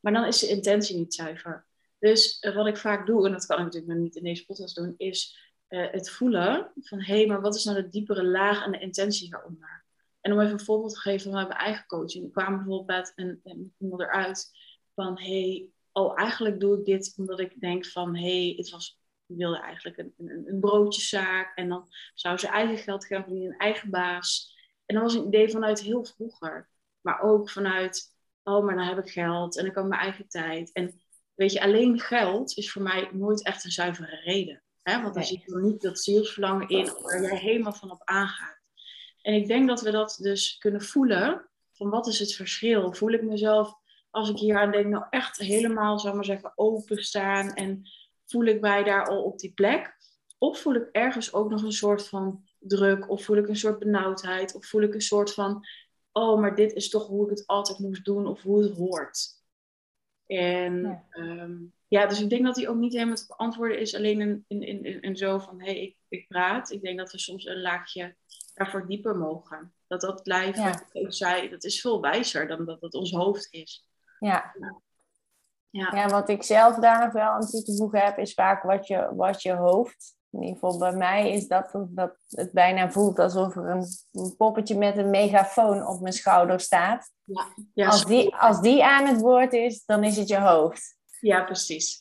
Maar dan is de intentie niet zuiver. Dus wat ik vaak doe, en dat kan ik natuurlijk nog niet in deze podcast doen, is het voelen van, hé, maar wat is nou de diepere laag en de intentie daaronder? En om even een voorbeeld te geven van mijn eigen coaching. Ik kwam bijvoorbeeld iemand eruit van... eigenlijk doe ik dit omdat ik denk van... ik wilde eigenlijk een broodjeszaak. En dan zou ze eigen geld gaan verdienen, een eigen baas. En dat was een idee vanuit heel vroeger. Maar ook vanuit... oh, maar dan heb ik geld en ik kan mijn eigen tijd. En weet je, alleen geld is voor mij nooit echt een zuivere reden. Hè? Want dan zie ik niet dat zielsverlangen in... waar jij helemaal van op aangaat. En ik denk dat we dat dus kunnen voelen, van wat is het verschil? Voel ik mezelf, als ik hier aan denk, nou echt helemaal, zou ik maar zeggen, openstaan en voel ik mij daar al op die plek? Of voel ik ergens ook nog een soort van druk, of voel ik een soort benauwdheid, of voel ik een soort van, oh, maar dit is toch hoe ik het altijd moest doen, of hoe het hoort. En dus ik denk dat die ook niet helemaal te beantwoorden is, alleen in zo van, ik praat. Ik denk dat we soms een laagje... daarvoor dieper mogen. Dat lijf, wat ik zei, dat is veel wijzer dan dat het ons hoofd is. Ja. Ja. Ja, wat ik zelf daar nog wel aan toe te voegen heb, is vaak wat je hoofd, in ieder geval bij mij, is dat het bijna voelt alsof er een poppetje met een megafoon op mijn schouder staat. Ja. Ja, als die aan het woord is, dan is het je hoofd. Ja, precies.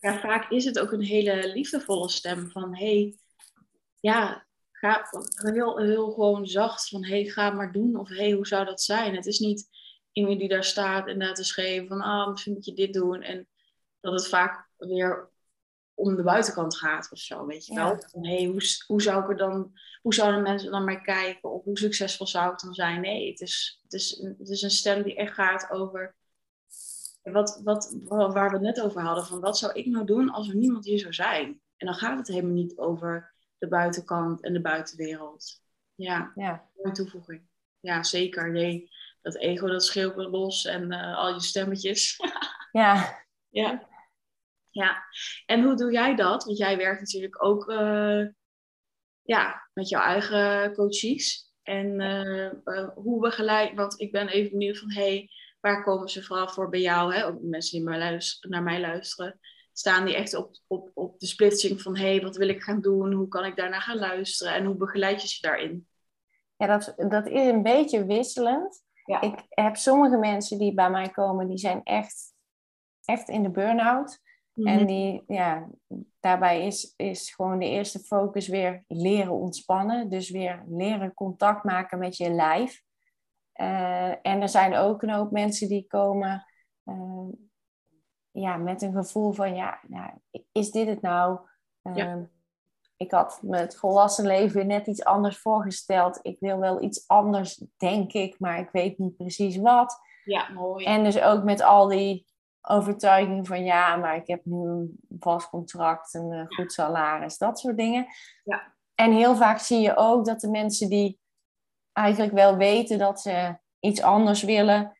Ja, vaak is het ook een hele liefdevolle stem van, heel gewoon zacht van, ga maar doen. Of, hoe zou dat zijn? Het is niet iemand die daar staat en daar te schreeuwen van, misschien moet je dit doen. En dat het vaak weer om de buitenkant gaat of zo, weet je wel. Van, hoe zouden mensen dan mij kijken? Of hoe succesvol zou ik dan zijn? Nee, het is een stem die echt gaat over waar we het net over hadden. Van, wat zou ik nou doen als er niemand hier zou zijn? En dan gaat het helemaal niet over... de buitenkant en de buitenwereld. Ja. Mooie toevoeging. Ja, zeker. Nee, dat ego dat schreeuwt los en al je stemmetjes. Ja. En hoe doe jij dat? Want jij werkt natuurlijk ook met jouw eigen coaches. En hoe begeleid... want ik ben even benieuwd van... waar komen ze vooral voor bij jou? Hè? Ook mensen die naar mij luisteren. Staan die echt op de splitsing van... wat wil ik gaan doen? Hoe kan ik daarna gaan luisteren? En hoe begeleid je ze daarin? Ja, dat is een beetje wisselend. Ja. Ik heb sommige mensen die bij mij komen... die zijn echt in de burn-out. Mm-hmm. En die, ja, daarbij is gewoon de eerste focus weer leren ontspannen. Dus weer leren contact maken met je lijf. En er zijn ook een hoop mensen die komen met een gevoel van... ja, nou, is dit het nou? Ik had me het volwassen leven net iets anders voorgesteld. Ik wil wel iets anders, denk ik, maar ik weet niet precies wat. Ja, mooi. En dus ook met al die overtuiging van... ja, maar ik heb nu een vast contract, een goed salaris, dat soort dingen. Ja. En heel vaak zie je ook dat de mensen die eigenlijk wel weten dat ze iets anders willen...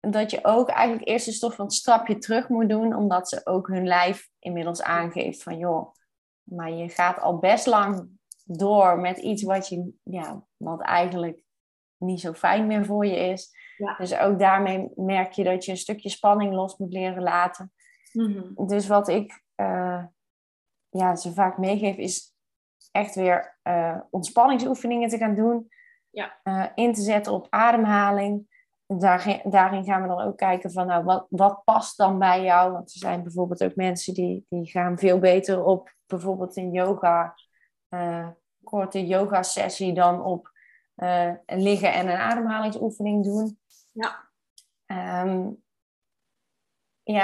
dat je ook eigenlijk eerst een soort van stapje terug moet doen... omdat ze ook hun lijf inmiddels aangeeft van... joh, maar je gaat al best lang door met iets wat je, ja, wat eigenlijk niet zo fijn meer voor je is. Ja. Dus ook daarmee merk je dat je een stukje spanning los moet leren laten. Mm-hmm. Dus wat ik ze vaak meegeef is echt weer ontspanningsoefeningen te gaan doen. Ja. In te zetten op ademhaling. Daarin gaan we dan ook kijken van nou, wat past dan bij jou? Want er zijn bijvoorbeeld ook mensen die gaan veel beter op bijvoorbeeld een yoga, korte yoga sessie dan op liggen en een ademhalingsoefening doen. Ja.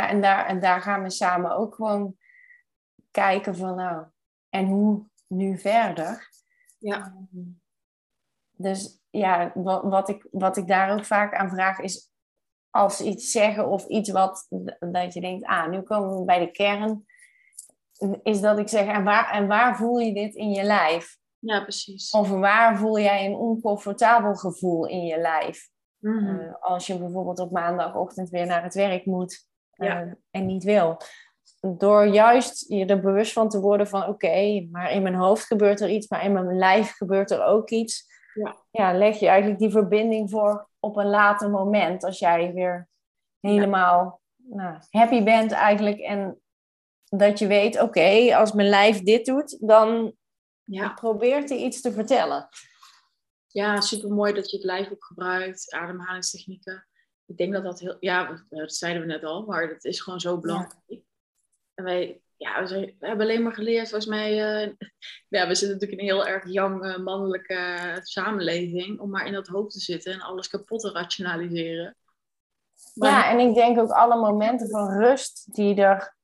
En daar gaan we samen ook gewoon kijken van nou, en hoe nu verder? Ja. Dus ja, wat ik daar ook vaak aan vraag is als ze iets zeggen of iets wat dat je denkt, nu komen we bij de kern, is dat ik zeg, en waar voel je dit in je lijf? Ja, precies. Of waar voel jij een oncomfortabel gevoel in je lijf? Mm-hmm. Als je bijvoorbeeld op maandagochtend weer naar het werk moet en niet wil. Door juist je er bewust van te worden van oké, maar in mijn hoofd gebeurt er iets, maar in mijn lijf gebeurt er ook iets. Ja, leg je eigenlijk die verbinding voor op een later moment. Als jij weer helemaal happy bent eigenlijk. En dat je weet, oké, als mijn lijf dit doet, dan probeert hij iets te vertellen. Ja, supermooi dat je het lijf ook gebruikt. Ademhalingstechnieken. Ik denk dat heel... Ja, dat zeiden we net al, maar dat is gewoon zo belangrijk. Ja. En wij... Ja, we hebben alleen maar geleerd, volgens mij... we zitten natuurlijk in een heel erg young, mannelijke samenleving... om maar in dat hoofd te zitten en alles kapot te rationaliseren. Maar en ik denk ook alle momenten van rust die er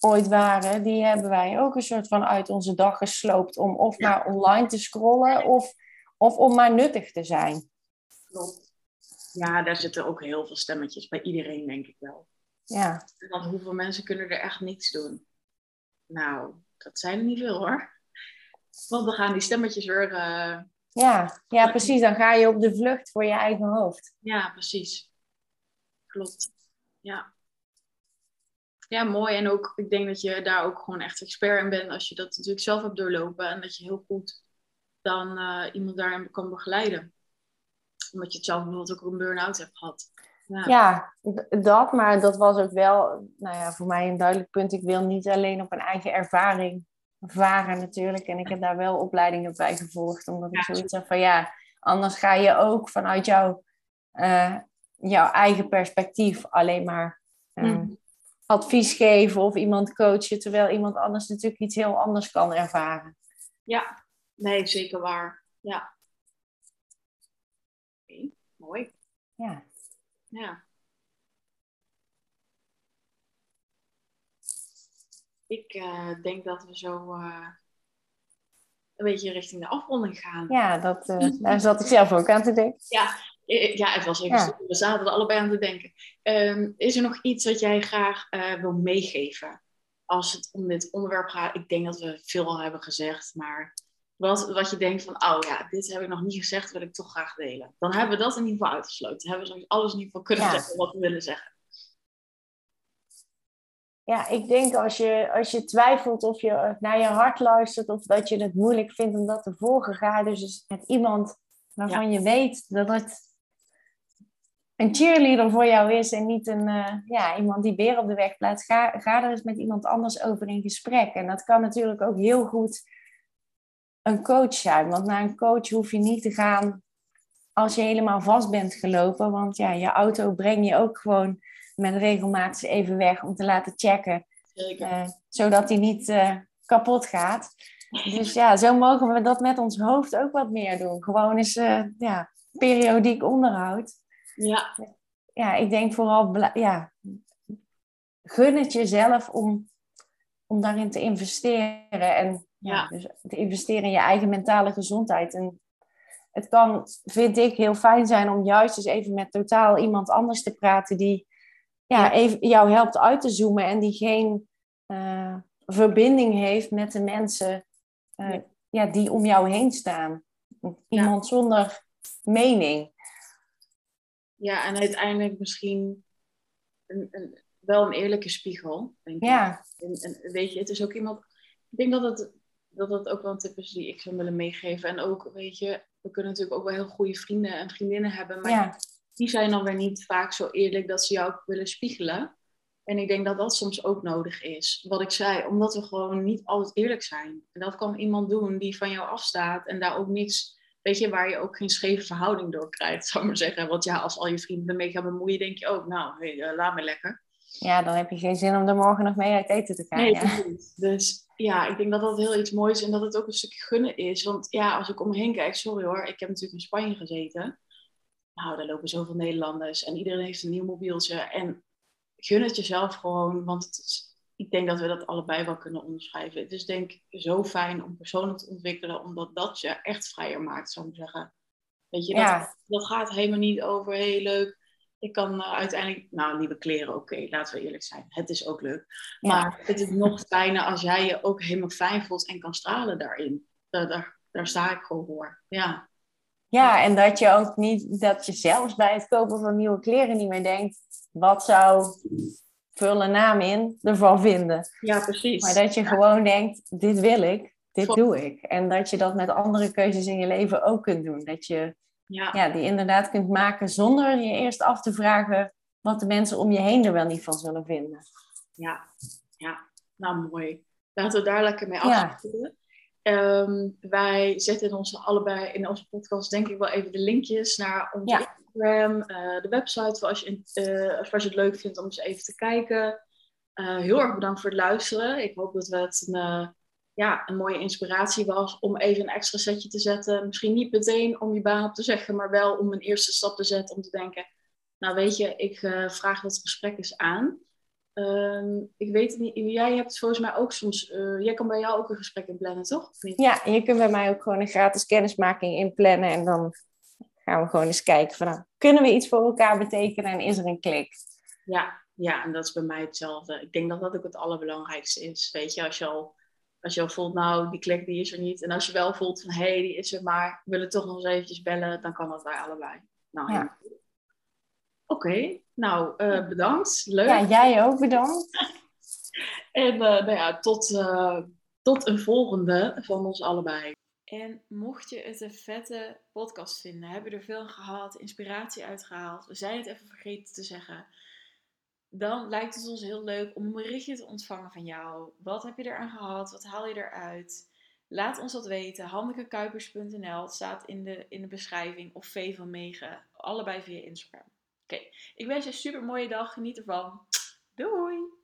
ooit waren... die hebben wij ook een soort van uit onze dag gesloopt... om of maar online te scrollen of om maar nuttig te zijn. Klopt. Ja, daar zitten ook heel veel stemmetjes bij iedereen, denk ik wel. Ja. Want hoeveel mensen kunnen er echt niks doen? Nou, dat zijn er niet veel hoor. Want dan gaan die stemmetjes weer... Ja, precies. Dan ga je op de vlucht voor je eigen hoofd. Ja, precies. Klopt. Ja. Ja, mooi. En ook, ik denk dat je daar ook gewoon echt expert in bent. Als je dat natuurlijk zelf hebt doorlopen. En dat je heel goed dan iemand daarin kan begeleiden. Omdat je het zelf bijvoorbeeld ook een burn-out hebt gehad. Ja, dat, maar dat was ook wel voor mij een duidelijk punt. Ik wil niet alleen op een eigen ervaring varen natuurlijk. En ik heb daar wel opleidingen bij gevolgd. Omdat ik zoiets had van anders ga je ook vanuit jouw eigen perspectief alleen maar advies geven of iemand coachen. Terwijl iemand anders natuurlijk iets heel anders kan ervaren. Ja, nee, zeker waar. Ja. Okay, mooi. Ja. Ja. Ik denk dat we zo een beetje richting de afronding gaan. Ja, daar zat ik zelf ook aan te denken. Ja, het was even stil. We zaten er allebei aan te denken. Is er nog iets wat jij graag wil meegeven? Als het om dit onderwerp gaat. Ik denk dat we veel al hebben gezegd. Maar wat je denkt van, dit heb ik nog niet gezegd, wil ik toch graag delen. Dan hebben we dat in ieder geval uitgesloten. Dan hebben we alles in ieder geval kunnen zeggen wat we willen zeggen. Ja, ik denk als je twijfelt of je naar je hart luistert... of dat je het moeilijk vindt om dat te volgen, ga dus met iemand waarvan je weet dat het een cheerleader voor jou is... en niet een, iemand die weer op de weg plaatst. Ga er eens met iemand anders over in gesprek. En dat kan natuurlijk ook heel goed... een coach zijn. Want naar een coach hoef je niet te gaan als je helemaal vast bent gelopen. Want je auto breng je ook gewoon met regelmatig even weg om te laten checken. Zodat hij niet kapot gaat. Dus ja, zo mogen we dat met ons hoofd ook wat meer doen. Gewoon eens periodiek onderhoud. Ja. Ja, ik denk vooral, gun het jezelf om daarin te investeren. En dus te investeren in je eigen mentale gezondheid. En het kan, vind ik, heel fijn zijn om juist eens even met totaal iemand anders te praten die even jou helpt uit te zoomen en die geen verbinding heeft met de mensen die om jou heen staan. Iemand zonder mening. Ja, en uiteindelijk misschien wel een eerlijke spiegel, denk ik. Ja. En weet je, het is ook iemand... Ik denk dat ook wel een tip is die ik zou willen meegeven. En ook, weet je, we kunnen natuurlijk ook wel heel goede vrienden en vriendinnen hebben. Maar die zijn dan weer niet vaak zo eerlijk dat ze jou ook willen spiegelen. En ik denk dat dat soms ook nodig is. Wat ik zei, omdat we gewoon niet altijd eerlijk zijn. En dat kan iemand doen die van jou afstaat en daar ook niks... Weet je, waar je ook geen scheve verhouding door krijgt, zou ik maar zeggen. Want ja, als al je vrienden ermee gaan bemoeien, denk je ook, laat me lekker. Ja, dan heb je geen zin om er morgen nog mee uit eten te gaan. Nee, precies. Dus ja, ik denk dat dat heel iets moois is en dat het ook een stukje gunnen is. Want ja, als ik om me heen kijk, sorry hoor, ik heb natuurlijk in Spanje gezeten. Nou, daar lopen zoveel Nederlanders en iedereen heeft een nieuw mobieltje. En gun het jezelf gewoon, want het is, ik denk dat we dat allebei wel kunnen onderschrijven. Het is denk ik zo fijn om persoonlijk te ontwikkelen, omdat dat je echt vrijer maakt, zou ik zeggen. Weet je, dat gaat helemaal niet over heel leuk. Ik kan uiteindelijk, nieuwe kleren, oké, laten we eerlijk zijn. Het is ook leuk. Maar het is nog fijner als jij je ook helemaal fijn voelt en kan stralen daarin. Daar sta ik gewoon voor, ja. Ja, en dat je ook niet, dat je zelfs bij het kopen van nieuwe kleren niet meer denkt, wat zou vullen naam in, ervan vinden. Ja, precies. Maar dat je gewoon denkt, dit wil ik, dit doe ik. En dat je dat met andere keuzes in je leven ook kunt doen. Dat je die inderdaad kunt maken zonder je eerst af te vragen wat de mensen om je heen er wel niet van zullen vinden. Ja. Nou mooi. Laten we daar lekker mee afsluiten. Wij zetten in onze podcast denk ik wel even de linkjes naar onze Instagram, de website voor als je het leuk vindt om eens even te kijken. Heel erg bedankt voor het luisteren. Ik hoop dat het een mooie inspiratie was om even een extra setje te zetten. Misschien niet meteen om je baan op te zeggen, maar wel om een eerste stap te zetten om te denken, ik vraag dat gesprek eens aan. Ik weet het niet, jij hebt volgens mij ook soms... jij kan bij jou ook een gesprek inplannen, toch? Ja, je kunt bij mij ook gewoon een gratis kennismaking inplannen. En dan gaan we gewoon eens kijken van... kunnen we iets voor elkaar betekenen en is er een klik? Ja, en dat is bij mij hetzelfde. Ik denk dat dat ook het allerbelangrijkste is. Weet je, als je al voelt, die klik die is er niet. En als je wel voelt van, die is er maar. We willen toch nog eens eventjes bellen, dan kan dat bij allebei. Oké. Bedankt. Leuk. Ja, jij ook bedankt. En tot een volgende van ons allebei. En mocht je het een vette podcast vinden, hebben we er veel gehad, inspiratie uitgehaald, we zijn het even vergeten te zeggen, dan lijkt het ons heel leuk om een berichtje te ontvangen van jou. Wat heb je eraan gehad? Wat haal je eruit? Laat ons dat weten. HannekeKuipers.nl staat in de beschrijving of Vea van Meegen. Allebei via Instagram. Oké, ik wens je een super mooie dag. Geniet ervan. Doei!